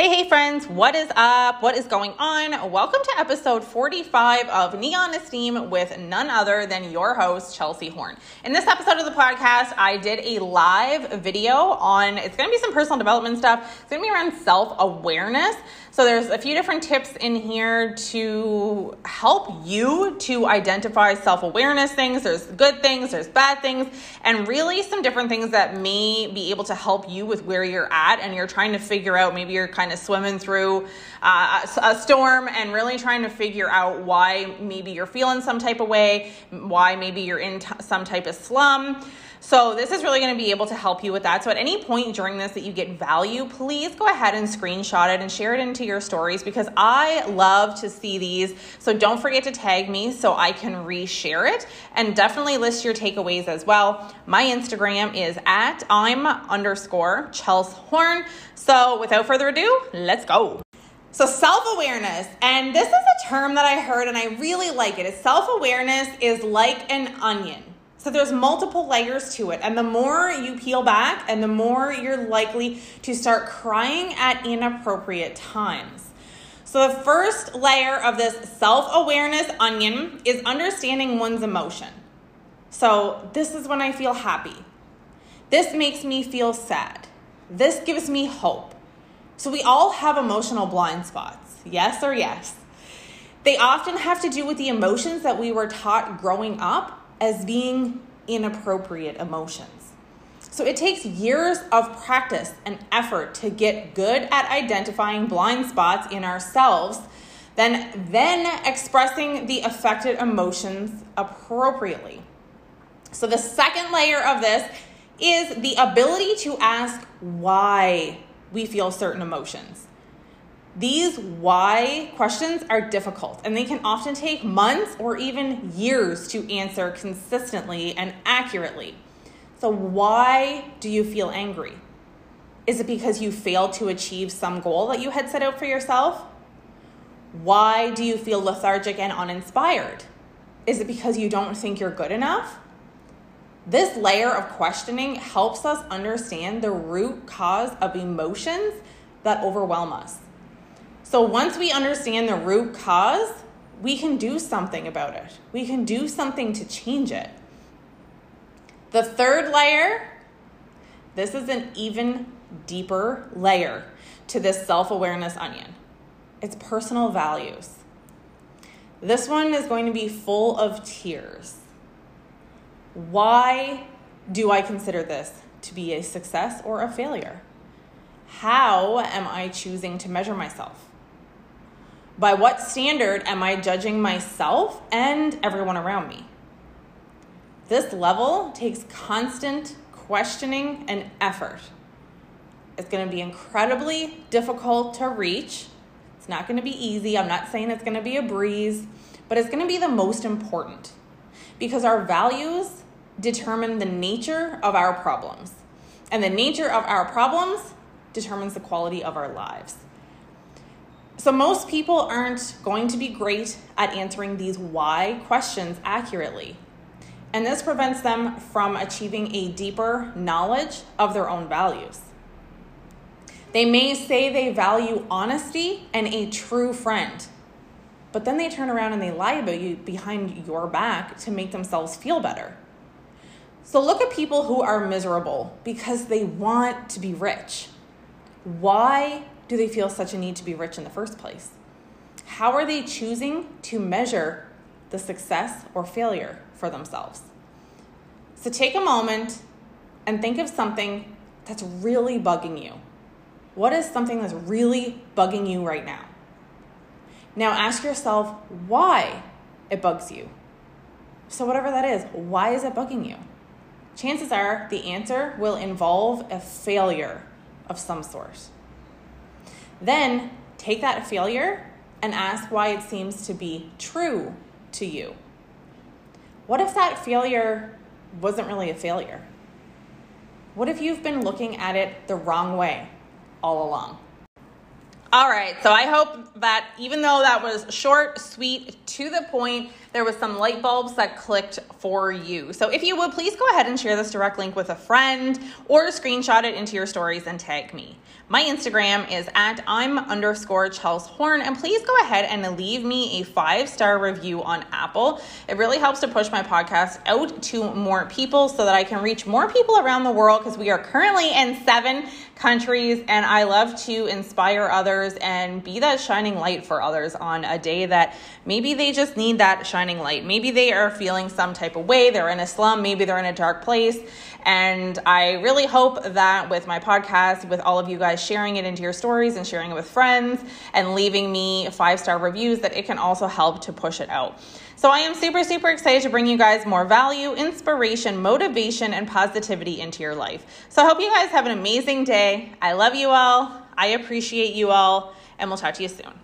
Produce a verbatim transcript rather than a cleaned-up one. Hey, hey friends, what is up? What is going on? Welcome to episode forty-five of Neon Esteem with none other than your host, Chel Shorne. In this episode of the podcast, I did a live video on, it's going to be some personal development stuff. It's going to be around self-awareness. So there's a few different tips in here to help you to identify self-awareness things. There's good things, there's bad things, and really some different things that may be able to help you with where you're at and you're trying to figure out, maybe you're kind of swimming through uh, a storm and really trying to figure out why maybe you're feeling some type of way, why maybe you're in t- some type of slum. So this is really going to be able to help you with that. So at any point during this that you get value, please go ahead and screenshot it and share it into your stories because I love to see these. So don't forget to tag me so I can reshare it, and definitely list your takeaways as well. My Instagram is at I'm underscore Chel Shorne. So without further ado, let's go. So self-awareness, and this is a term that I heard and I really like it. It's self-awareness is like an onion. So there's multiple layers to it. And the more you peel back and the more you're likely to start crying at inappropriate times. So the first layer of this self-awareness onion is understanding one's emotion. So this is when I feel happy. This makes me feel sad. This gives me hope. So we all have emotional blind spots. Yes or yes. They often have to do with the emotions that we were taught growing up as being inappropriate emotions. So it takes years of practice and effort to get good at identifying blind spots in ourselves, then, then expressing the affected emotions appropriately. So the second layer of this is the ability to ask why we feel certain emotions. These why questions are difficult, and they can often take months or even years to answer consistently and accurately. So why do you feel angry? Is it because you failed to achieve some goal that you had set out for yourself? Why do you feel lethargic and uninspired? Is it because you don't think you're good enough? This layer of questioning helps us understand the root cause of emotions that overwhelm us. So once we understand the root cause, we can do something about it. We can do something to change it. The third layer, this is an even deeper layer to this self-awareness onion. It's personal values. This one is going to be full of tears. Why do I consider this to be a success or a failure? How am I choosing to measure myself? By what standard am I judging myself and everyone around me? This level takes constant questioning and effort. It's going to be incredibly difficult to reach. It's not going to be easy. I'm not saying it's going to be a breeze, but it's going to be the most important because our values determine the nature of our problems, and the nature of our problems determines the quality of our lives. So most people aren't going to be great at answering these why questions accurately. And this prevents them from achieving a deeper knowledge of their own values. They may say they value honesty and a true friend, but then they turn around and they lie about you behind your back to make themselves feel better. So look at people who are miserable because they want to be rich. Why do they feel such a need to be rich in the first place? How are they choosing to measure the success or failure for themselves? So take a moment and think of something that's really bugging you. What is something that's really bugging you right now? Now ask yourself why it bugs you. So whatever that is, why is it bugging you? Chances are the answer will involve a failure of some sort. Then take that failure and ask why it seems to be true to you. What if that failure wasn't really a failure? What if you've been looking at it the wrong way all along? All right, so I hope that even though that was short, sweet, to the point, there was some light bulbs that clicked for you. So if you would, please go ahead and share this direct link with a friend or screenshot it into your stories and tag me. My Instagram is at I'm underscore Chel Shorne, and please go ahead and leave me a five-star review on Apple. It really helps to push my podcast out to more people so that I can reach more people around the world, because we are currently in seven countries, and I love to inspire others and be that shining light for others on a day that maybe they just need that shining light. Maybe they are feeling some type of way, they're in a slum, maybe they're in a dark place, and I really hope that with my podcast, with all of you guys sharing it into your stories and sharing it with friends and leaving me five-star reviews, that it can also help to push it out. So I am super, super excited to bring you guys more value, inspiration, motivation, and positivity into your life. So I hope you guys have an amazing day. I love you all. I appreciate you all, and we'll talk to you soon.